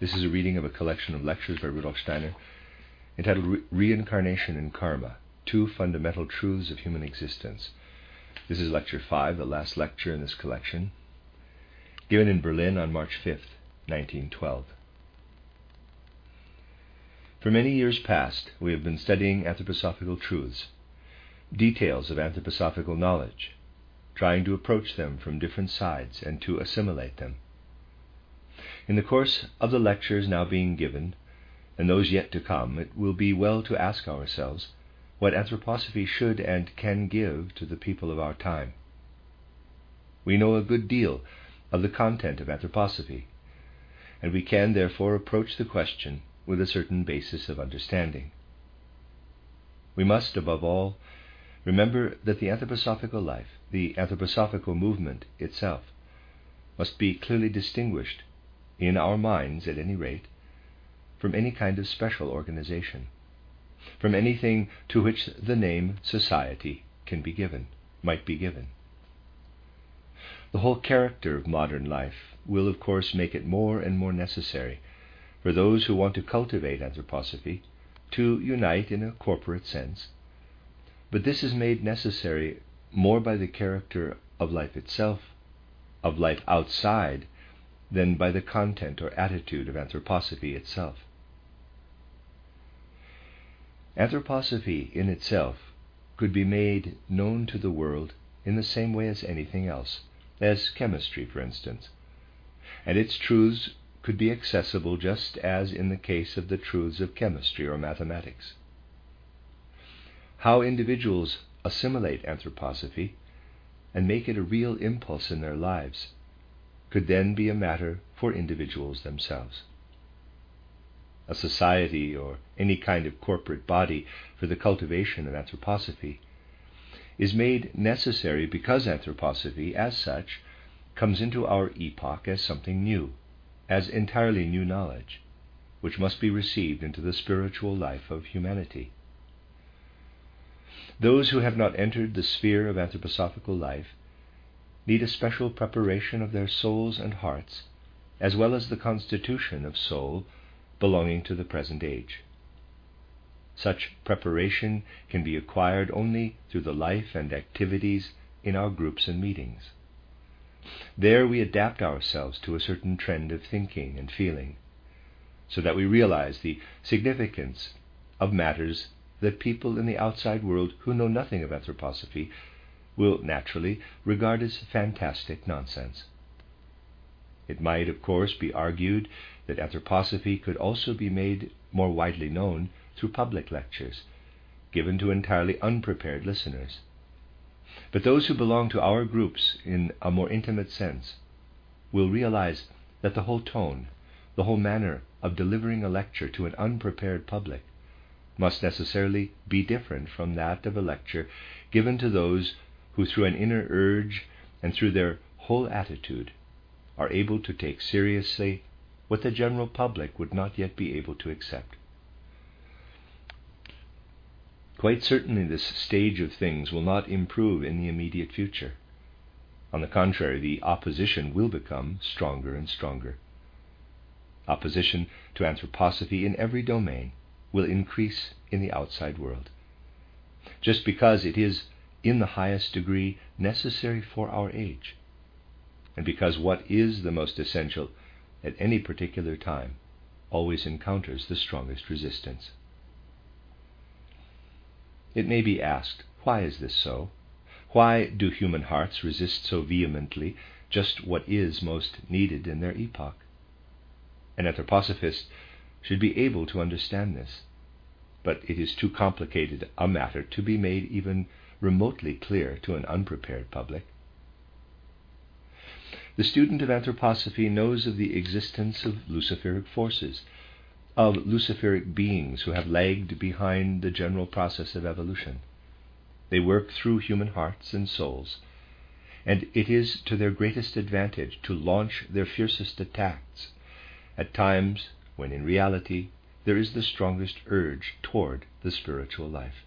This is a reading of a collection of lectures by Rudolf Steiner entitled Reincarnation and Karma, Two Fundamental Truths of Human Existence. This is Lecture 5, the last lecture in this collection, given in Berlin on March 5th, 1912. For many years past, we have been studying anthroposophical truths, details of anthroposophical knowledge, trying to approach them from different sides and to assimilate them. In the course of the lectures now being given, and those yet to come, it will be well to ask ourselves what anthroposophy should and can give to the people of our time. We know a good deal of the content of anthroposophy, and we can therefore approach the question with a certain basis of understanding. We must, above all, remember that the anthroposophical life, the anthroposophical movement itself, must be clearly distinguished, in our minds at any rate, from any kind of special organization, from anything to which the name society might be given. The whole character of modern life will, of course, make it more and more necessary for those who want to cultivate anthroposophy to unite in a corporate sense, but this is made necessary more by the character of life itself, of life outside, than by the content or attitude of anthroposophy itself. Anthroposophy in itself could be made known to the world in the same way as anything else, as chemistry, for instance, and its truths could be accessible just as in the case of the truths of chemistry or mathematics. How individuals assimilate anthroposophy and make it a real impulse in their lives could then be a matter for individuals themselves. A society or any kind of corporate body for the cultivation of anthroposophy is made necessary because anthroposophy, as such, comes into our epoch as something new, as entirely new knowledge, which must be received into the spiritual life of humanity. Those who have not entered the sphere of anthroposophical life need a special preparation of their souls and hearts, as well as the constitution of soul belonging to the present age. Such preparation can be acquired only through the life and activities in our groups and meetings. There we adapt ourselves to a certain trend of thinking and feeling, so that we realize the significance of matters that people in the outside world who know nothing of anthroposophy will naturally regard as fantastic nonsense. It might, of course, be argued that anthroposophy could also be made more widely known through public lectures, given to entirely unprepared listeners. But those who belong to our groups in a more intimate sense will realize that the whole tone, the whole manner of delivering a lecture to an unprepared public must necessarily be different from that of a lecture given to those who through an inner urge and through their whole attitude are able to take seriously what the general public would not yet be able to accept. Quite certainly this stage of things will not improve in the immediate future. On the contrary, the opposition will become stronger and stronger. Opposition to anthroposophy in every domain will increase in the outside world, just because it is in the highest degree necessary for our age, and because what is the most essential at any particular time always encounters the strongest resistance. It may be asked, why is this so? Why do human hearts resist so vehemently just what is most needed in their epoch? An anthroposophist should be able to understand this, but it is too complicated a matter to be made even remotely clear to an unprepared public. The student of anthroposophy knows of the existence of luciferic forces, of luciferic beings who have lagged behind the general process of evolution. They work through human hearts and souls, and it is to their greatest advantage to launch their fiercest attacks at times when in reality there is the strongest urge toward the spiritual life.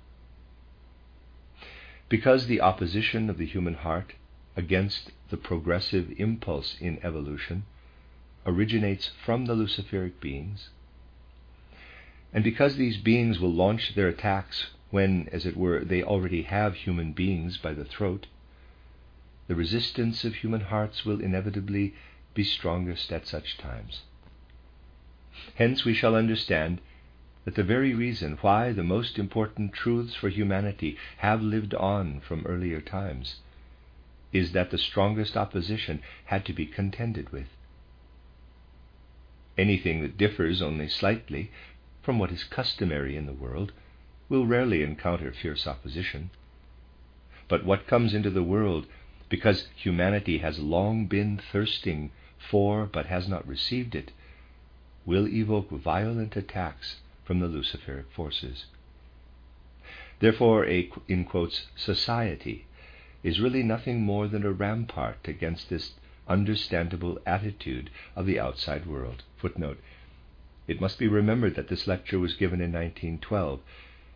Because the opposition of the human heart against the progressive impulse in evolution originates from the luciferic beings, and because these beings will launch their attacks when, as it were, they already have human beings by the throat, the resistance of human hearts will inevitably be strongest at such times. Hence we shall understand that the very reason why the most important truths for humanity have lived on from earlier times is that the strongest opposition had to be contended with. Anything that differs only slightly from what is customary in the world will rarely encounter fierce opposition. But what comes into the world because humanity has long been thirsting for but has not received it will evoke violent attacks from the luciferic forces. Therefore a, in quotes, society is really nothing more than a rampart against this understandable attitude of the outside world. Footnote. It must be remembered that this lecture was given in 1912,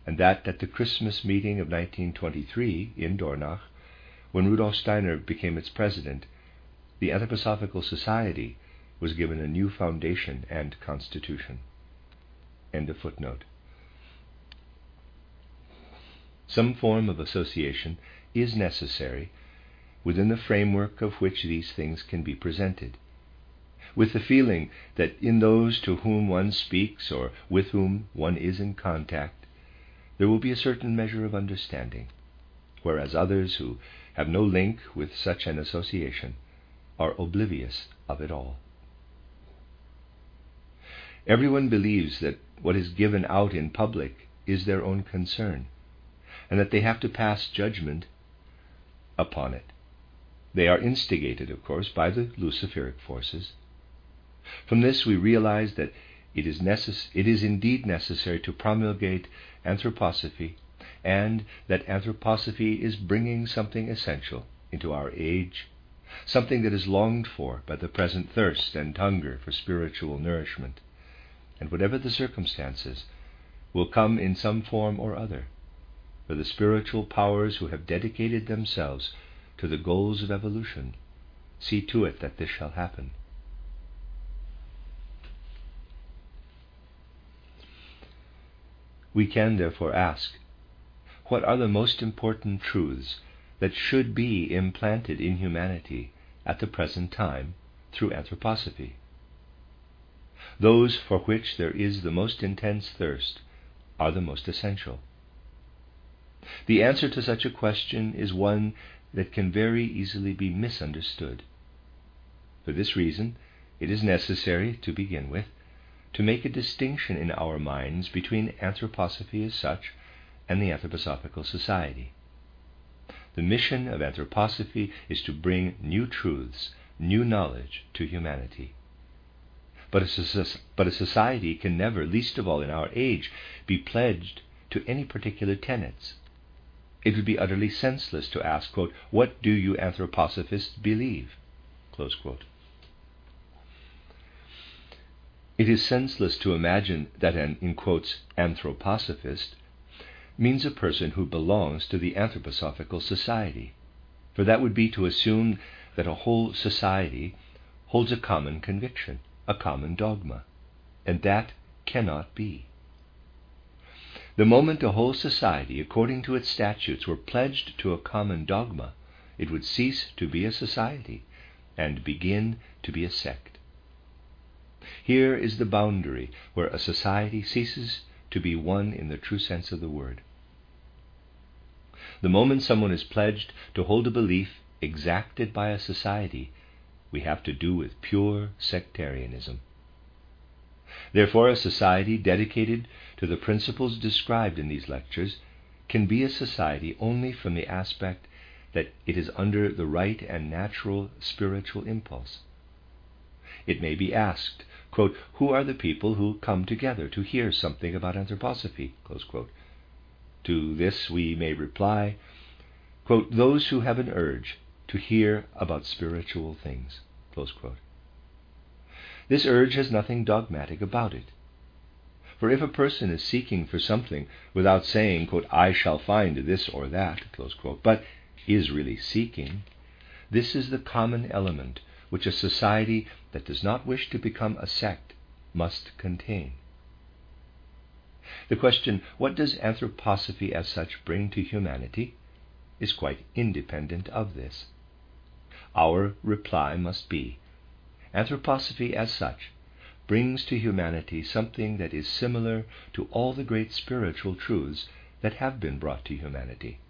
and that at the Christmas meeting of 1923 in Dornach, when Rudolf Steiner became its president, the Anthroposophical Society was given a new foundation and constitution. End of footnote. Some form of association is necessary within the framework of which these things can be presented, with the feeling that in those to whom one speaks or with whom one is in contact, there will be a certain measure of understanding, whereas others who have no link with such an association are oblivious of it all. Everyone believes that what is given out in public is their own concern, and that they have to pass judgment upon it. They are instigated, of course, by the luciferic forces. From this we realize that it is indeed necessary to promulgate anthroposophy, and that anthroposophy is bringing something essential into our age, something that is longed for by the present thirst and hunger for spiritual nourishment, and whatever the circumstances, will come in some form or other, for the spiritual powers who have dedicated themselves to the goals of evolution see to it that this shall happen. We can therefore ask, what are the most important truths that should be implanted in humanity at the present time through anthroposophy? Those for which there is the most intense thirst are the most essential. The answer to such a question is one that can very easily be misunderstood. For this reason, it is necessary, to begin with, to make a distinction in our minds between anthroposophy as such and the Anthroposophical Society. The mission of anthroposophy is to bring new truths, new knowledge to humanity. But a society can never, least of all in our age, be pledged to any particular tenets. It would be utterly senseless to ask, quote, "What do you anthroposophists believe?" Close quote. It is senseless to imagine that an, in quotes, anthroposophist means a person who belongs to the Anthroposophical Society, for that would be to assume that a whole society holds a common conviction, a common dogma, and that cannot be. The moment a whole society, according to its statutes, were pledged to a common dogma, it would cease to be a society and begin to be a sect. Here is the boundary where a society ceases to be one in the true sense of the word. The moment someone is pledged to hold a belief exacted by a society, we have to do with pure sectarianism. Therefore, a society dedicated to the principles described in these lectures can be a society only from the aspect that it is under the right and natural spiritual impulse. It may be asked, quote, who are the people who come together to hear something about anthroposophy? Close quote. To this we may reply, quote, those who have an urge to hear about spiritual things. Close quote. This urge has nothing dogmatic about it. For if a person is seeking for something without saying, quote, I shall find this or that, close quote, but is really seeking, this is the common element which a society that does not wish to become a sect must contain. The question, what does anthroposophy as such bring to humanity, is quite independent of this. Our reply must be, anthroposophy as such brings to humanity something that is similar to all the great spiritual truths that have been brought to humanity,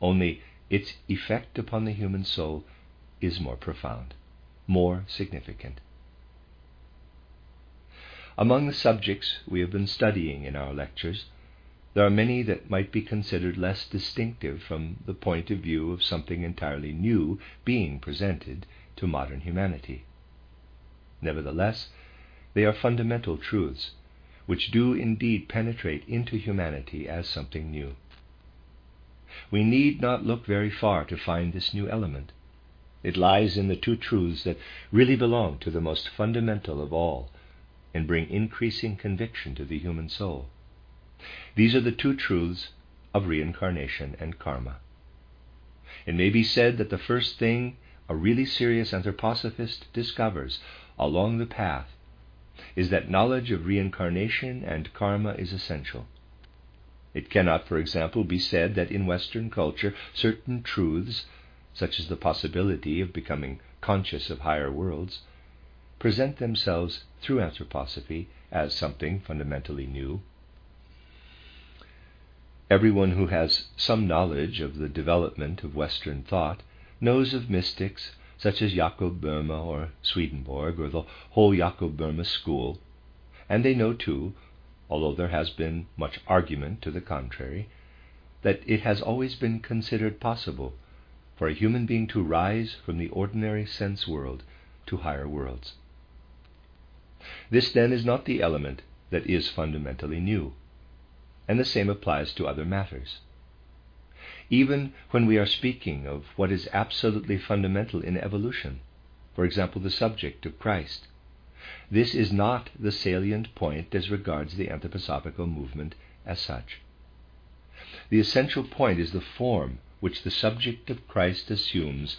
only its effect upon the human soul is more profound, more significant. Among the subjects we have been studying in our lectures, there are many that might be considered less distinctive from the point of view of something entirely new being presented to modern humanity. Nevertheless, they are fundamental truths, which do indeed penetrate into humanity as something new. We need not look very far to find this new element. It lies in the two truths that really belong to the most fundamental of all and bring increasing conviction to the human soul. These are the two truths of reincarnation and karma. It may be said that the first thing a really serious anthroposophist discovers along the path is that knowledge of reincarnation and karma is essential. It cannot, for example, be said that in Western culture certain truths, such as the possibility of becoming conscious of higher worlds, present themselves through anthroposophy as something fundamentally new. Everyone who has some knowledge of the development of Western thought knows of mystics such as Jakob Böhme or Swedenborg or the whole Jakob Böhme school, and they know too, although there has been much argument to the contrary, that it has always been considered possible for a human being to rise from the ordinary sense world to higher worlds. This, then, is not the element that is fundamentally new, and the same applies to other matters. Even when we are speaking of what is absolutely fundamental in evolution, for example, the subject of Christ, this is not the salient point as regards the anthroposophical movement as such. The essential point is the form which the subject of Christ assumes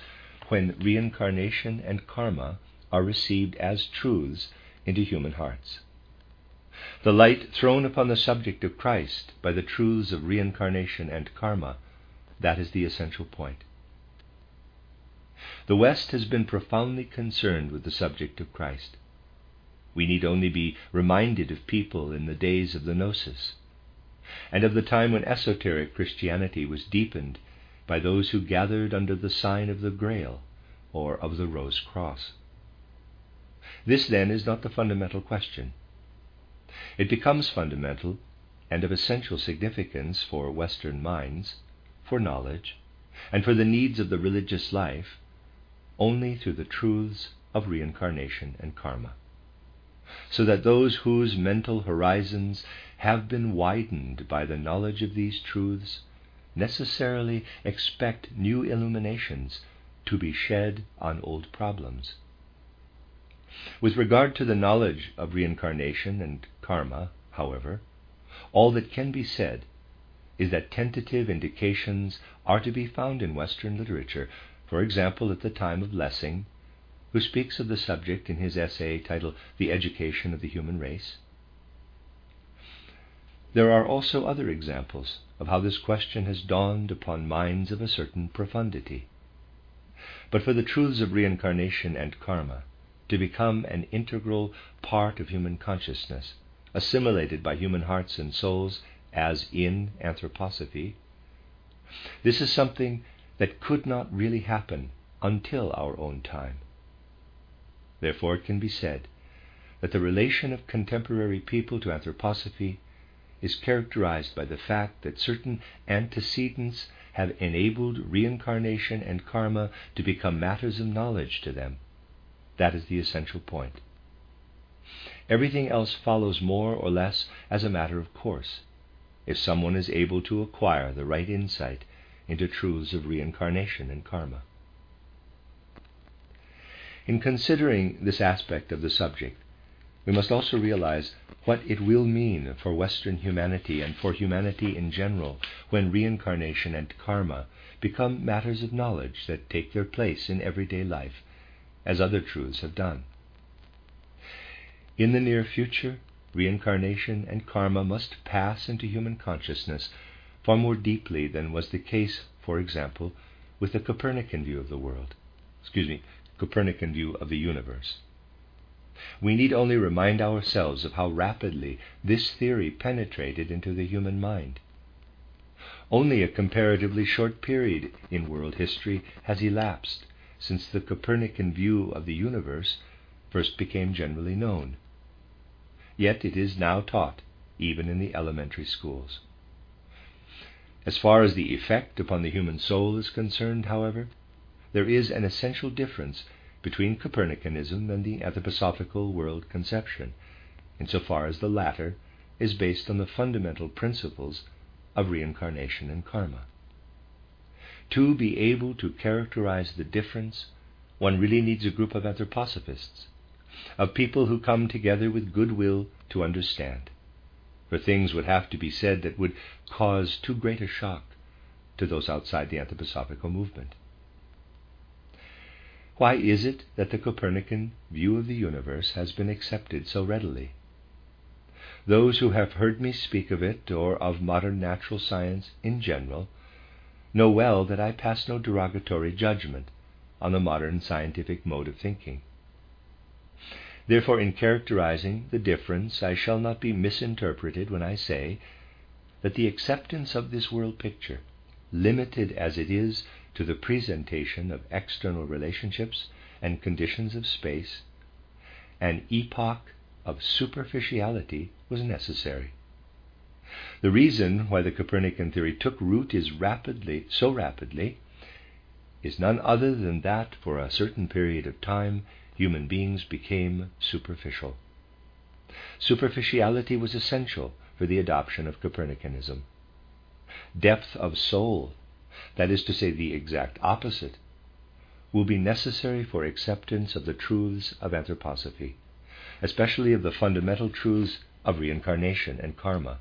when reincarnation and karma are received as truths into human hearts. The light thrown upon the subject of Christ by the truths of reincarnation and karma, that is the essential point. The West has been profoundly concerned with the subject of Christ. We need only be reminded of people in the days of the Gnosis, and of the time when esoteric Christianity was deepened by those who gathered under the sign of the Grail or of the Rose Cross. This, then, is not the fundamental question. It becomes fundamental and of essential significance for Western minds, for knowledge, and for the needs of the religious life only through the truths of reincarnation and karma, so that those whose mental horizons have been widened by the knowledge of these truths necessarily expect new illuminations to be shed on old problems. With regard to the knowledge of reincarnation and karma, however, all that can be said is that tentative indications are to be found in Western literature, for example at the time of Lessing, who speaks of the subject in his essay titled The Education of the Human Race. There are also other examples of how this question has dawned upon minds of a certain profundity. But for the truths of reincarnation and karma to become an integral part of human consciousness, assimilated by human hearts and souls as in anthroposophy, this is something that could not really happen until our own time. Therefore it can be said that the relation of contemporary people to anthroposophy is characterized by the fact that certain antecedents have enabled reincarnation and karma to become matters of knowledge to them. That is the essential point. Everything else follows more or less as a matter of course, if someone is able to acquire the right insight into truths of reincarnation and karma. In considering this aspect of the subject, we must also realize what it will mean for Western humanity and for humanity in general when reincarnation and karma become matters of knowledge that take their place in everyday life, as other truths have done. In the near future, reincarnation and karma must pass into human consciousness far more deeply than was the case, for example, with the Copernican view of the universe. We need only remind ourselves of how rapidly this theory penetrated into the human mind. Only a comparatively short period in world history has elapsed since the Copernican view of the universe first became generally known. Yet it is now taught, even in the elementary schools. As far as the effect upon the human soul is concerned, however, there is an essential difference between Copernicanism and the anthroposophical world conception, insofar as the latter is based on the fundamental principles of reincarnation and karma. To be able to characterize the difference, one really needs a group of anthroposophists, of people who come together with goodwill to understand, for things would have to be said that would cause too great a shock to those outside the anthroposophical movement. Why is it that the Copernican view of the universe has been accepted so readily? Those who have heard me speak of it, or of modern natural science in general, know well that I pass no derogatory judgment on the modern scientific mode of thinking. Therefore, in characterizing the difference, I shall not be misinterpreted when I say that the acceptance of this world picture, limited as it is to the presentation of external relationships and conditions of space, an epoch of superficiality was necessary. The reason why the Copernican theory took root so rapidly, is none other than that for a certain period of time human beings became superficial. Superficiality was essential for the adoption of Copernicanism. Depth of soul, that is to say the exact opposite, will be necessary for acceptance of the truths of anthroposophy, especially of the fundamental truths of reincarnation and karma.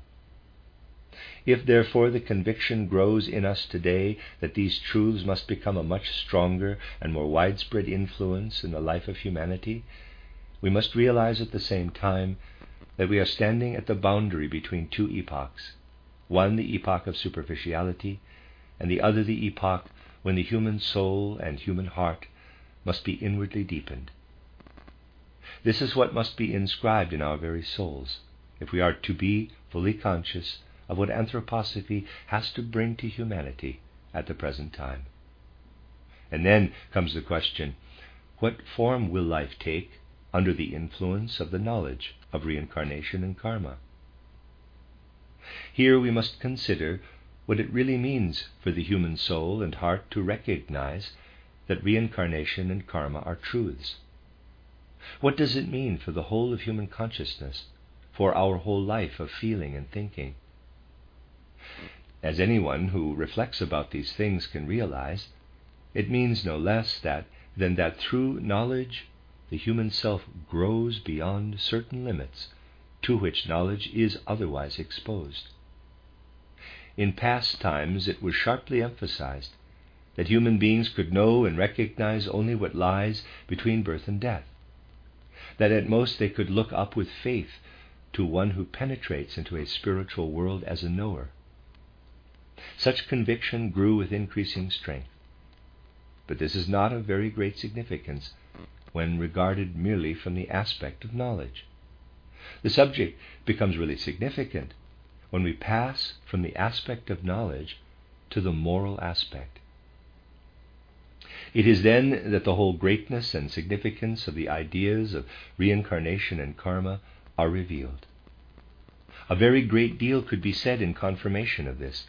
If therefore the conviction grows in us today that these truths must become a much stronger and more widespread influence in the life of humanity, we must realize at the same time that we are standing at the boundary between two epochs, one the epoch of superficiality, and the other the epoch when the human soul and human heart must be inwardly deepened. This is what must be inscribed in our very souls, if we are to be fully conscious of what anthroposophy has to bring to humanity at the present time. And then comes the question, what form will life take under the influence of the knowledge of reincarnation and karma? Here we must consider what it really means for the human soul and heart to recognize that reincarnation and karma are truths. What does it mean for the whole of human consciousness, for our whole life of feeling and thinking? As anyone who reflects about these things can realize, it means no less than that through knowledge the human self grows beyond certain limits to which knowledge is otherwise exposed. In past times it was sharply emphasized that human beings could know and recognize only what lies between birth and death, that at most they could look up with faith to one who penetrates into a spiritual world as a knower. Such conviction grew with increasing strength, but this is not of very great significance when regarded merely from the aspect of knowledge. The subject becomes really significant when we pass from the aspect of knowledge to the moral aspect. It is then that the whole greatness and significance of the ideas of reincarnation and karma are revealed. A very great deal could be said in confirmation of this,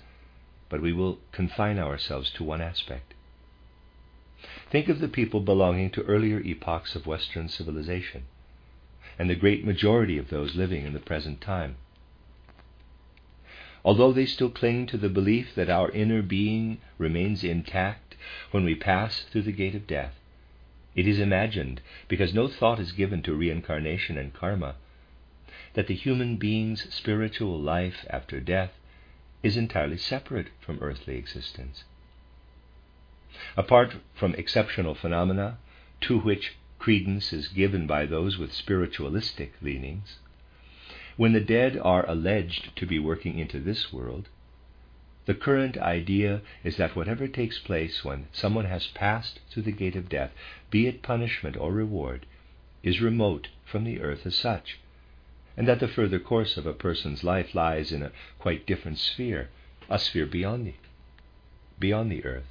but we will confine ourselves to one aspect. Think of the people belonging to earlier epochs of Western civilization, and the great majority of those living in the present time. Although they still cling to the belief that our inner being remains intact when we pass through the gate of death, it is imagined, because no thought is given to reincarnation and karma, that the human being's spiritual life after death is entirely separate from earthly existence. Apart from exceptional phenomena, to which credence is given by those with spiritualistic leanings, when the dead are alleged to be working into this world, the current idea is that whatever takes place when someone has passed through the gate of death, be it punishment or reward, is remote from the earth as such, and that the further course of a person's life lies in a quite different sphere, a sphere beyond the earth.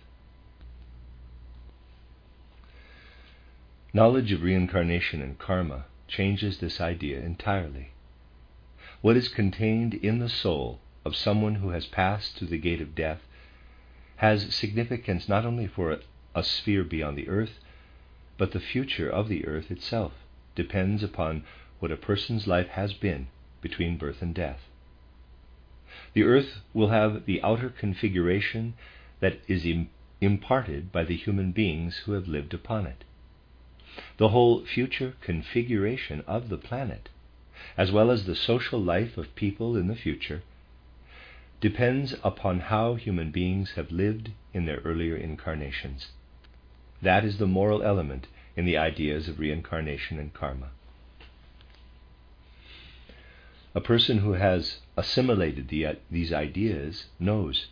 Knowledge of reincarnation and karma changes this idea entirely. What is contained in the soul of someone who has passed through the gate of death has significance not only for a sphere beyond the earth, but the future of the earth itself depends upon what a person's life has been between birth and death. The earth will have the outer configuration that is imparted by the human beings who have lived upon it. The whole future configuration of the planet, as well as the social life of people in the future, depends upon how human beings have lived in their earlier incarnations. That is the moral element in the ideas of reincarnation and karma. A person who has assimilated these ideas knows,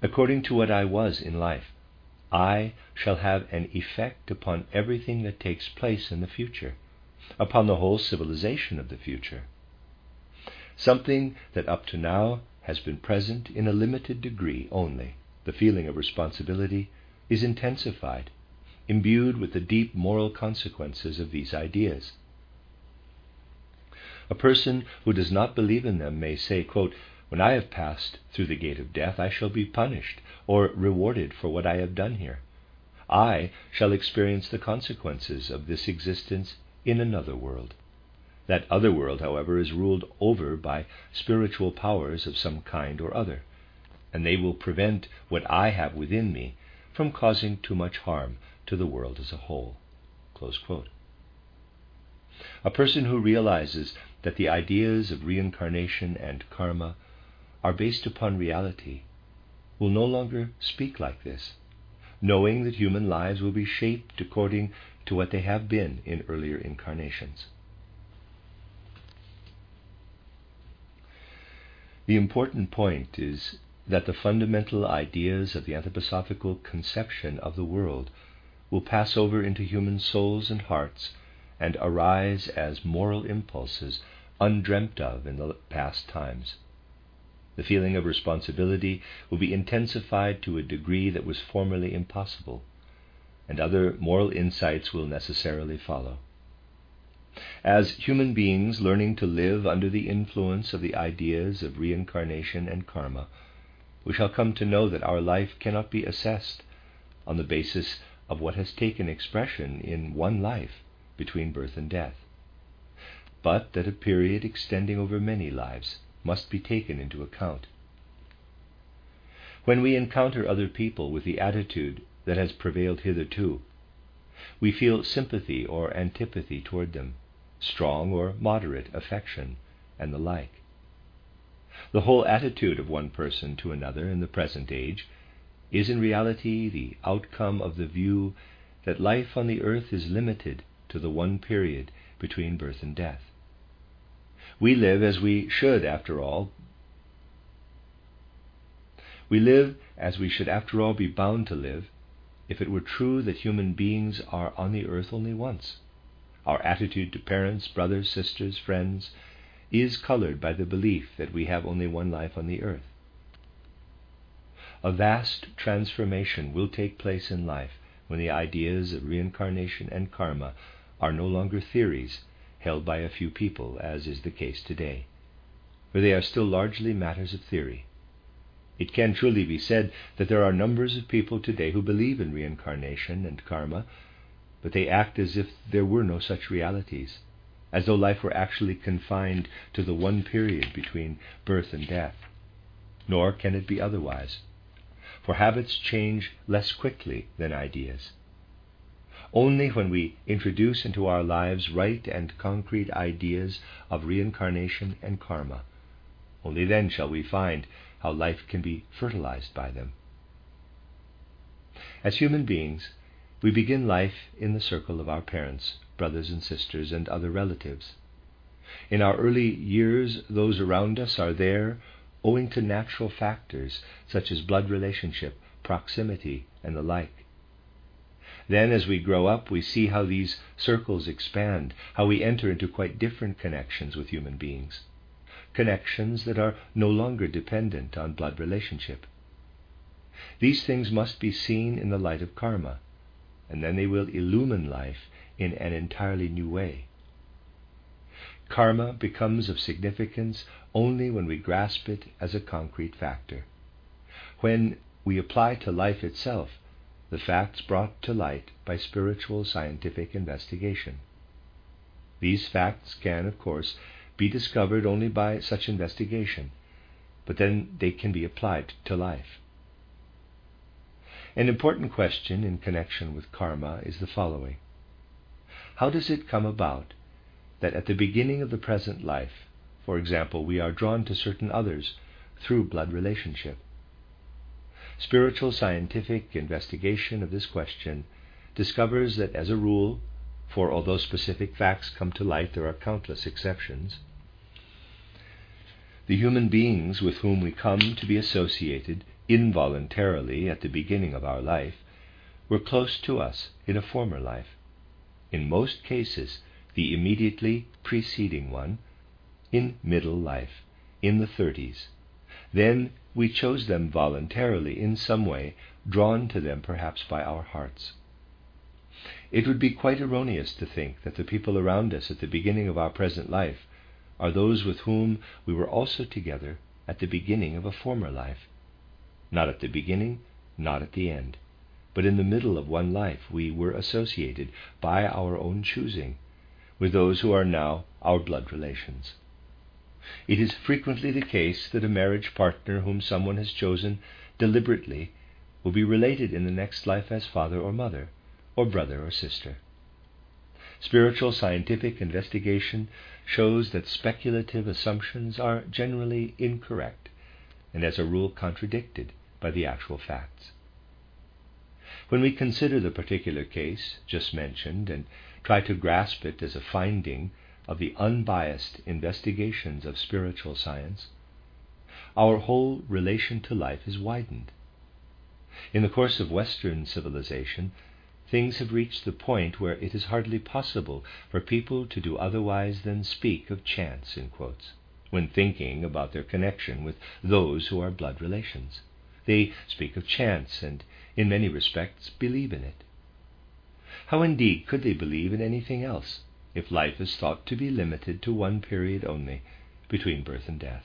according to what I was in life, I shall have an effect upon everything that takes place in the future, upon the whole civilization of the future. Something that up to now has been present in a limited degree only, the feeling of responsibility is intensified, imbued with the deep moral consequences of these ideas. A person who does not believe in them may say, quote, "When I have passed through the gate of death, I shall be punished or rewarded for what I have done here. I shall experience the consequences of this existence in another world." That other world, however, is ruled over by spiritual powers of some kind or other, and they will prevent what I have within me from causing too much harm to the world as a whole. Close quote. A person who realizes that the ideas of reincarnation and karma are based upon reality will no longer speak like this, knowing that human lives will be shaped according to what they have been in earlier incarnations. The important point is that the fundamental ideas of the anthroposophical conception of the world will pass over into human souls and hearts and arise as moral impulses undreamt of in the past times. The feeling of responsibility will be intensified to a degree that was formerly impossible, and other moral insights will necessarily follow. As human beings learning to live under the influence of the ideas of reincarnation and karma, we shall come to know that our life cannot be assessed on the basis of what has taken expression in one life between birth and death, but that a period extending over many lives must be taken into account. When we encounter other people with the attitude that has prevailed hitherto, we feel sympathy or antipathy toward them, strong or moderate affection, and the like. The whole attitude of one person to another in the present age is in reality the outcome of the view that life on the earth is limited to the one period between birth and death. We live as we should, after all. We live as we should, after all, be bound to live if it were true that human beings are on the earth only once. Our attitude to parents, brothers, sisters, friends is colored by the belief that we have only one life on the earth. A vast transformation will take place in life when the ideas of reincarnation and karma are no longer theories held by a few people, as is the case today, for they are still largely matters of theory. It can truly be said that there are numbers of people today who believe in reincarnation and karma, but they act as if there were no such realities, as though life were actually confined to the one period between birth and death. Nor can it be otherwise, for habits change less quickly than ideas. Only when we introduce into our lives right and concrete ideas of reincarnation and karma, only then shall we find how life can be fertilized by them. As human beings, we begin life in the circle of our parents, brothers and sisters, and other relatives. In our early years, those around us are there owing to natural factors such as blood relationship, proximity, and the like. Then, as we grow up, we see how these circles expand, how we enter into quite different connections with human beings, connections that are no longer dependent on blood relationship. These things must be seen in the light of karma, and then they will illumine life in an entirely new way. Karma becomes of significance only when we grasp it as a concrete factor, when we apply to life itself the facts brought to light by spiritual scientific investigation. These facts can, of course, be discovered only by such investigation, but then they can be applied to life. An important question in connection with karma is the following. How does it come about that at the beginning of the present life, for example, we are drawn to certain others through blood relationship? Spiritual scientific investigation of this question discovers that, as a rule, for although specific facts come to light, there are countless exceptions, the human beings with whom we come to be associated involuntarily at the beginning of our life were close to us in a former life, in most cases the immediately preceding one, in middle life, in the 30s. Then we chose them voluntarily in some way, drawn to them perhaps by our hearts. It would be quite erroneous to think that the people around us at the beginning of our present life are those with whom we were also together at the beginning of a former life. Not at the beginning, not at the end, but in the middle of one life we were associated by our own choosing with those who are now our blood relations. It is frequently the case that a marriage partner whom someone has chosen deliberately will be related in the next life as father or mother, or brother or sister. Spiritual scientific investigation shows that speculative assumptions are generally incorrect and, as a rule, contradicted by the actual facts. When we consider the particular case just mentioned and try to grasp it as a finding of the unbiased investigations of spiritual science, our whole relation to life is widened. In the course of Western civilization, things have reached the point where it is hardly possible for people to do otherwise than speak of chance, in quotes, when thinking about their connection with those who are blood relations. They speak of chance and, in many respects, believe in it. How indeed could they believe in anything else, if life is thought to be limited to one period only, between birth and death?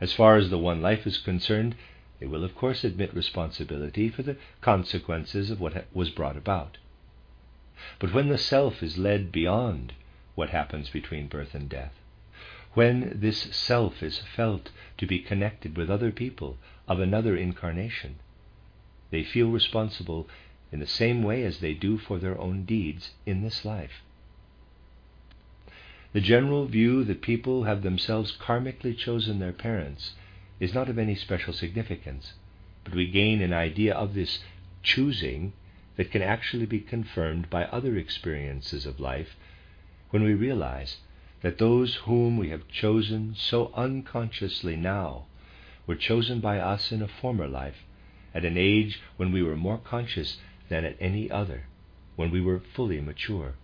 As far as the one life is concerned, they will of course admit responsibility for the consequences of what was brought about. But when the self is led beyond what happens between birth and death, when this self is felt to be connected with other people of another incarnation, they feel responsible in the same way as they do for their own deeds in this life. The general view that people have themselves karmically chosen their parents is not of any special significance, but we gain an idea of this choosing that can actually be confirmed by other experiences of life when we realize that those whom we have chosen so unconsciously now were chosen by us in a former life, at an age when we were more conscious than at any other, when we were fully mature.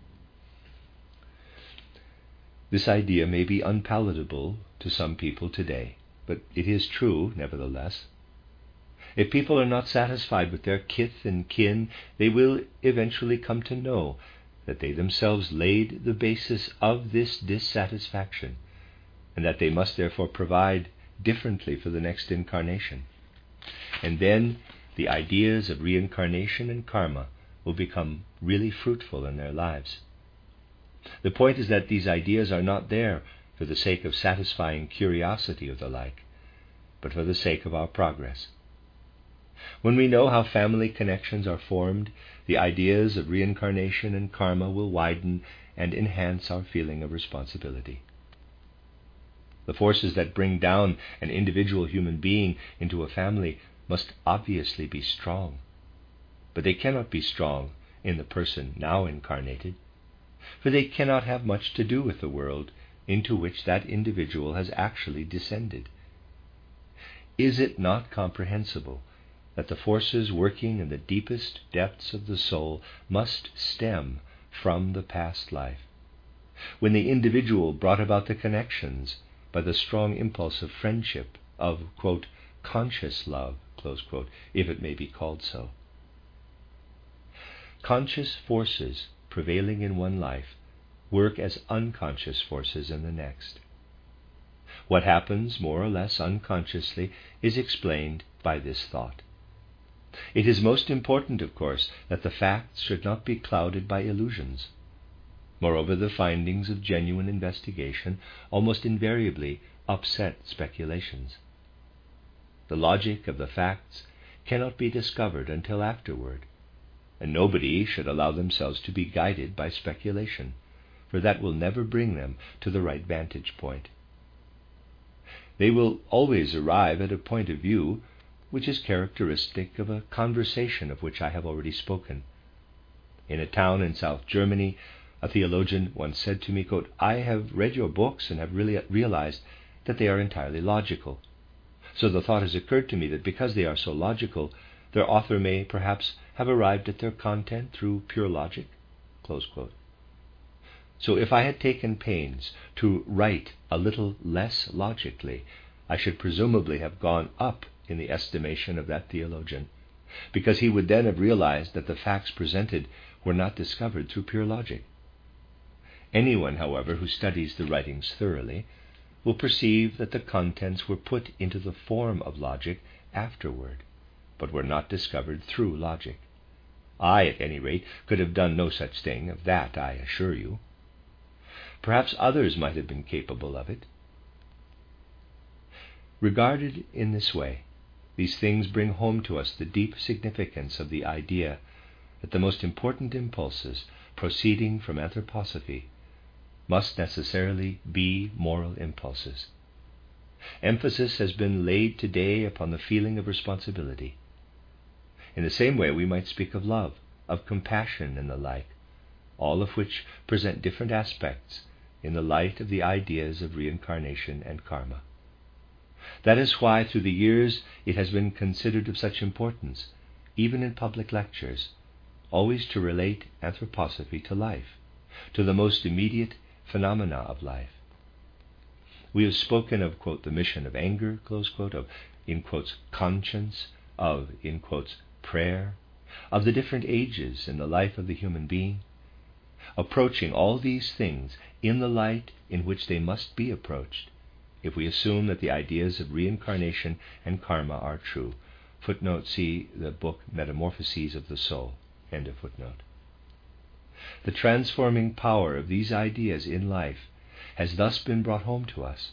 This idea may be unpalatable to some people today, but it is true, nevertheless. If people are not satisfied with their kith and kin, they will eventually come to know that they themselves laid the basis of this dissatisfaction, and that they must therefore provide differently for the next incarnation. And then the ideas of reincarnation and karma will become really fruitful in their lives. The point is that these ideas are not there for the sake of satisfying curiosity or the like, but for the sake of our progress. When we know how family connections are formed, the ideas of reincarnation and karma will widen and enhance our feeling of responsibility. The forces that bring down an individual human being into a family must obviously be strong, but they cannot be strong in the person now incarnated, for they cannot have much to do with the world into which that individual has actually descended. Is it not comprehensible that the forces working in the deepest depths of the soul must stem from the past life, when the individual brought about the connections by the strong impulse of friendship, of, quote, conscious love, close quote, if it may be called so? Conscious forces prevailing in one life work as unconscious forces in the next. What happens more or less unconsciously is explained by this thought. It is most important, of course, that the facts should not be clouded by illusions. Moreover, the findings of genuine investigation almost invariably upset speculations. The logic of the facts cannot be discovered until afterward, and nobody should allow themselves to be guided by speculation, for that will never bring them to the right vantage point. They will always arrive at a point of view which is characteristic of a conversation of which I have already spoken. In a town in South Germany, a theologian once said to me, quote, "I have read your books and have really realized that they are entirely logical. So the thought has occurred to me that because they are so logical, their author may perhaps have arrived at their content through pure logic." Close quote. So if I had taken pains to write a little less logically, I should presumably have gone up in the estimation of that theologian, because he would then have realized that the facts presented were not discovered through pure logic. Anyone, however, who studies the writings thoroughly will perceive that the contents were put into the form of logic afterward, but were not discovered through logic. I, at any rate, could have done no such thing, of that I assure you. Perhaps others might have been capable of it. Regarded in this way, these things bring home to us the deep significance of the idea that the most important impulses proceeding from anthroposophy must necessarily be moral impulses. Emphasis has been laid today upon the feeling of responsibility. In the same way, we might speak of love, of compassion, and the like, all of which present different aspects in the light of the ideas of reincarnation and karma. That is why, through the years, it has been considered of such importance, even in public lectures, always to relate anthroposophy to life, to the most immediate phenomena of life. We have spoken of, quote, the mission of anger, close quote, of, in quotes, conscience, of, in quotes, prayer, of the different ages in the life of the human being, approaching all these things in the light in which they must be approached, if we assume that the ideas of reincarnation and karma are true. Footnote: see the book Metamorphoses of the Soul. End of footnote. The transforming power of these ideas in life has thus been brought home to us.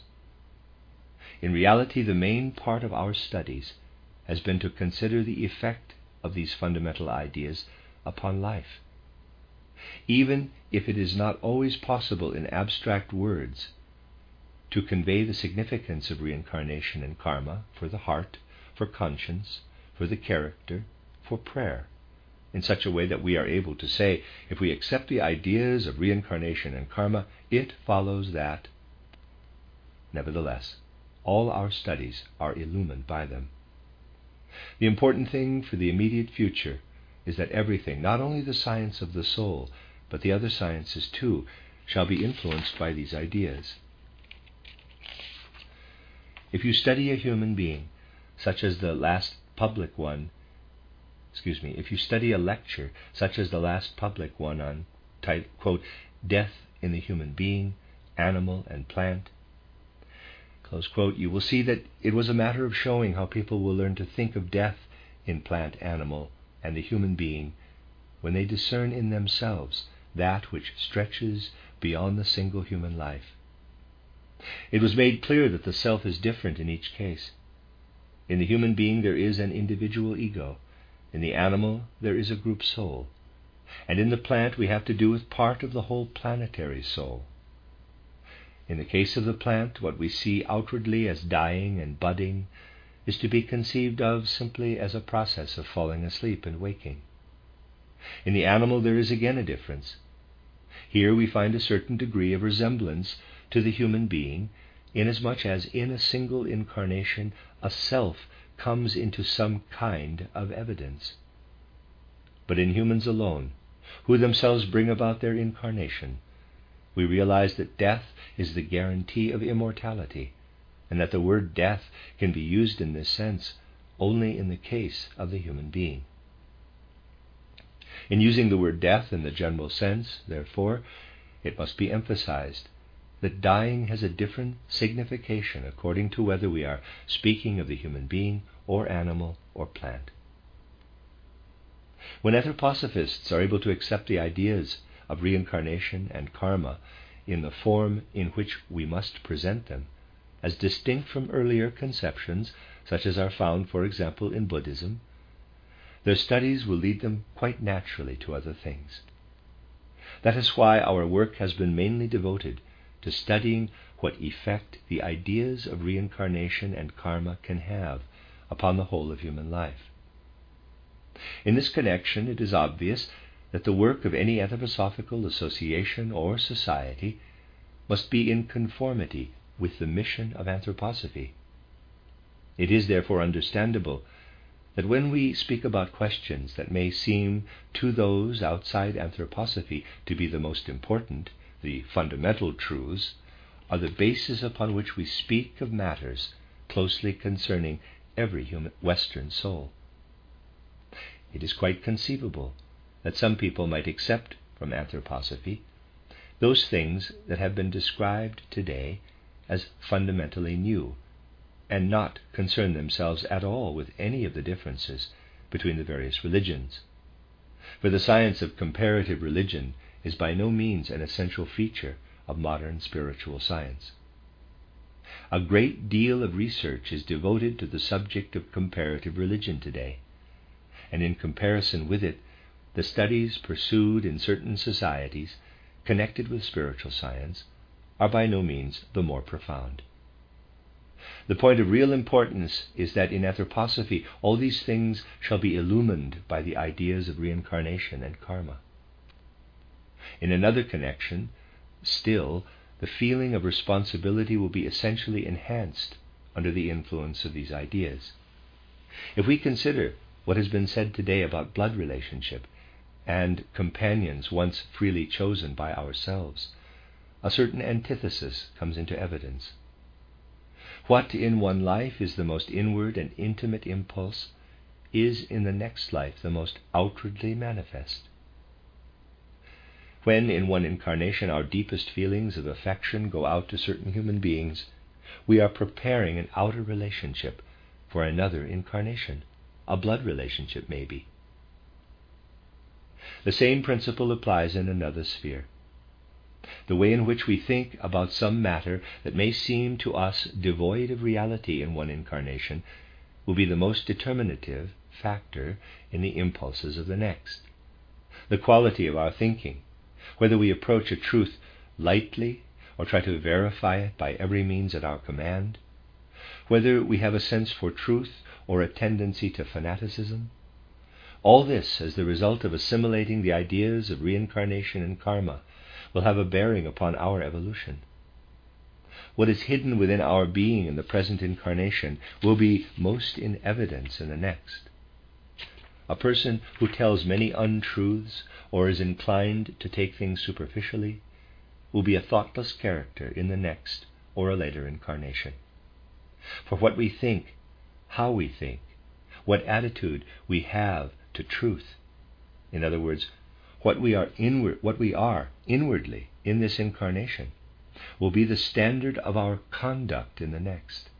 In reality, the main part of our studies has been to consider the effect of these fundamental ideas upon life, even if it is not always possible in abstract words to convey the significance of reincarnation and karma for the heart, for conscience, for the character, for prayer, in such a way that we are able to say, if we accept the ideas of reincarnation and karma, it follows that. Nevertheless, all our studies are illumined by them. The important thing for the immediate future is that everything, not only the science of the soul, but the other sciences too, shall be influenced by these ideas. If you study a human being, such as the last public one, if you study a lecture such as the last public one on, quote, Death in the Human Being, Animal and Plant, Close quote. You will see that it was a matter of showing how people will learn to think of death in plant, animal, and the human being when they discern in themselves that which stretches beyond the single human life. It was made clear that the self is different in each case. In the human being there is an individual ego, in the animal there is a group soul, and in the plant we have to do with part of the whole planetary soul. In the case of the plant, what we see outwardly as dying and budding is to be conceived of simply as a process of falling asleep and waking. In the animal there is again a difference. Here we find a certain degree of resemblance to the human being, inasmuch as in a single incarnation a self comes into some kind of evidence. But in humans alone, who themselves bring about their incarnation, we realize that death is the guarantee of immortality, and that the word death can be used in this sense only in the case of the human being. In using the word death in the general sense, therefore, it must be emphasized that dying has a different signification according to whether we are speaking of the human being or animal or plant. When anthroposophists are able to accept the ideas of reincarnation and karma in the form in which we must present them, as distinct from earlier conceptions, such as are found, for example, in Buddhism, their studies will lead them quite naturally to other things. That is why our work has been mainly devoted to studying what effect the ideas of reincarnation and karma can have upon the whole of human life. In this connection, it is obvious that the work of any anthroposophical association or society must be in conformity with the mission of anthroposophy. It is therefore understandable that when we speak about questions that may seem to those outside anthroposophy to be the most important, the fundamental truths are the basis upon which we speak of matters closely concerning every human Western soul. It is quite conceivable that some people might accept from anthroposophy those things that have been described today as fundamentally new, and not concern themselves at all with any of the differences between the various religions. For the science of comparative religion is by no means an essential feature of modern spiritual science. A great deal of research is devoted to the subject of comparative religion today, and in comparison with it, the studies pursued in certain societies connected with spiritual science are by no means the more profound. The point of real importance is that in anthroposophy all these things shall be illumined by the ideas of reincarnation and karma. In another connection, still, the feeling of responsibility will be essentially enhanced under the influence of these ideas. If we consider what has been said today about blood relationship and companions once freely chosen by ourselves, a certain antithesis comes into evidence. What in one life is the most inward and intimate impulse is in the next life the most outwardly manifest. When in one incarnation our deepest feelings of affection go out to certain human beings, we are preparing an outer relationship for another incarnation, a blood relationship maybe. The same principle applies in another sphere. The way in which we think about some matter that may seem to us devoid of reality in one incarnation will be the most determinative factor in the impulses of the next. The quality of our thinking, whether we approach a truth lightly or try to verify it by every means at our command, whether we have a sense for truth or a tendency to fanaticism, all this, as the result of assimilating the ideas of reincarnation and karma, will have a bearing upon our evolution. What is hidden within our being in the present incarnation will be most in evidence in the next. A person who tells many untruths or is inclined to take things superficially will be a thoughtless character in the next or a later incarnation. For what we think, how we think, what attitude we have to truth, in other words, what we are inwardly in this incarnation, will be the standard of our conduct in the next.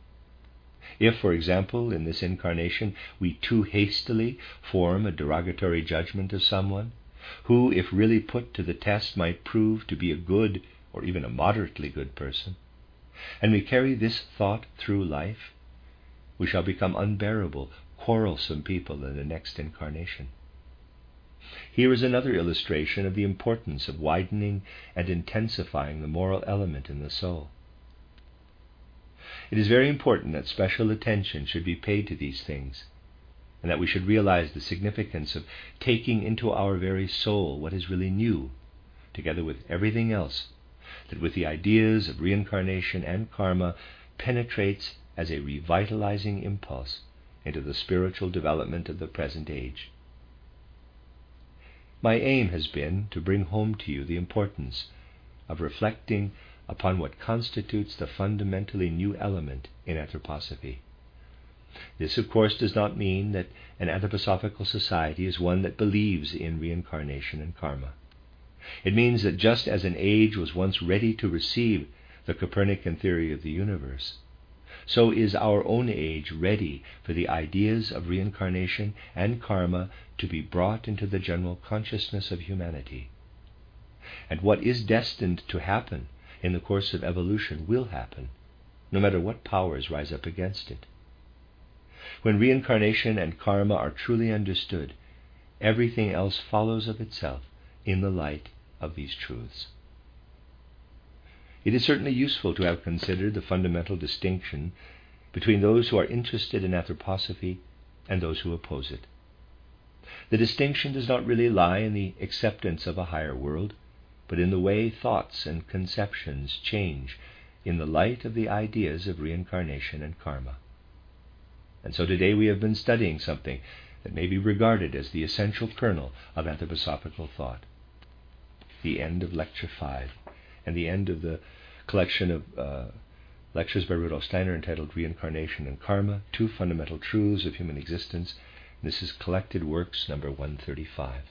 If, for example, in this incarnation, we too hastily form a derogatory judgment of someone, who, if really put to the test, might prove to be a good or even a moderately good person, and we carry this thought through life, we shall become unbearable, quarrelsome people in the next incarnation. Here is another illustration of the importance of widening and intensifying the moral element in the soul. It is very important that special attention should be paid to these things, and that we should realize the significance of taking into our very soul what is really new, together with everything else, that with the ideas of reincarnation and karma penetrates as a revitalizing impulse into the spiritual development of the present age. My aim has been to bring home to you the importance of reflecting upon what constitutes the fundamentally new element in anthroposophy. This, of course, does not mean that an anthroposophical society is one that believes in reincarnation and karma. It means that just as an age was once ready to receive the Copernican theory of the universe, so is our own age ready for the ideas of reincarnation and karma to be brought into the general consciousness of humanity. And what is destined to happen in the course of evolution will happen, no matter what powers rise up against it. When reincarnation and karma are truly understood, everything else follows of itself in the light of these truths. It is certainly useful to have considered the fundamental distinction between those who are interested in anthroposophy and those who oppose it. The distinction does not really lie in the acceptance of a higher world, but in the way thoughts and conceptions change in the light of the ideas of reincarnation and karma. And so today we have been studying something that may be regarded as the essential kernel of anthroposophical thought. The end of Lecture 5 and the end of the collection of lectures by Rudolf Steiner entitled Reincarnation and Karma, Two Fundamental Truths of Human Existence. This is Collected Works, number 135.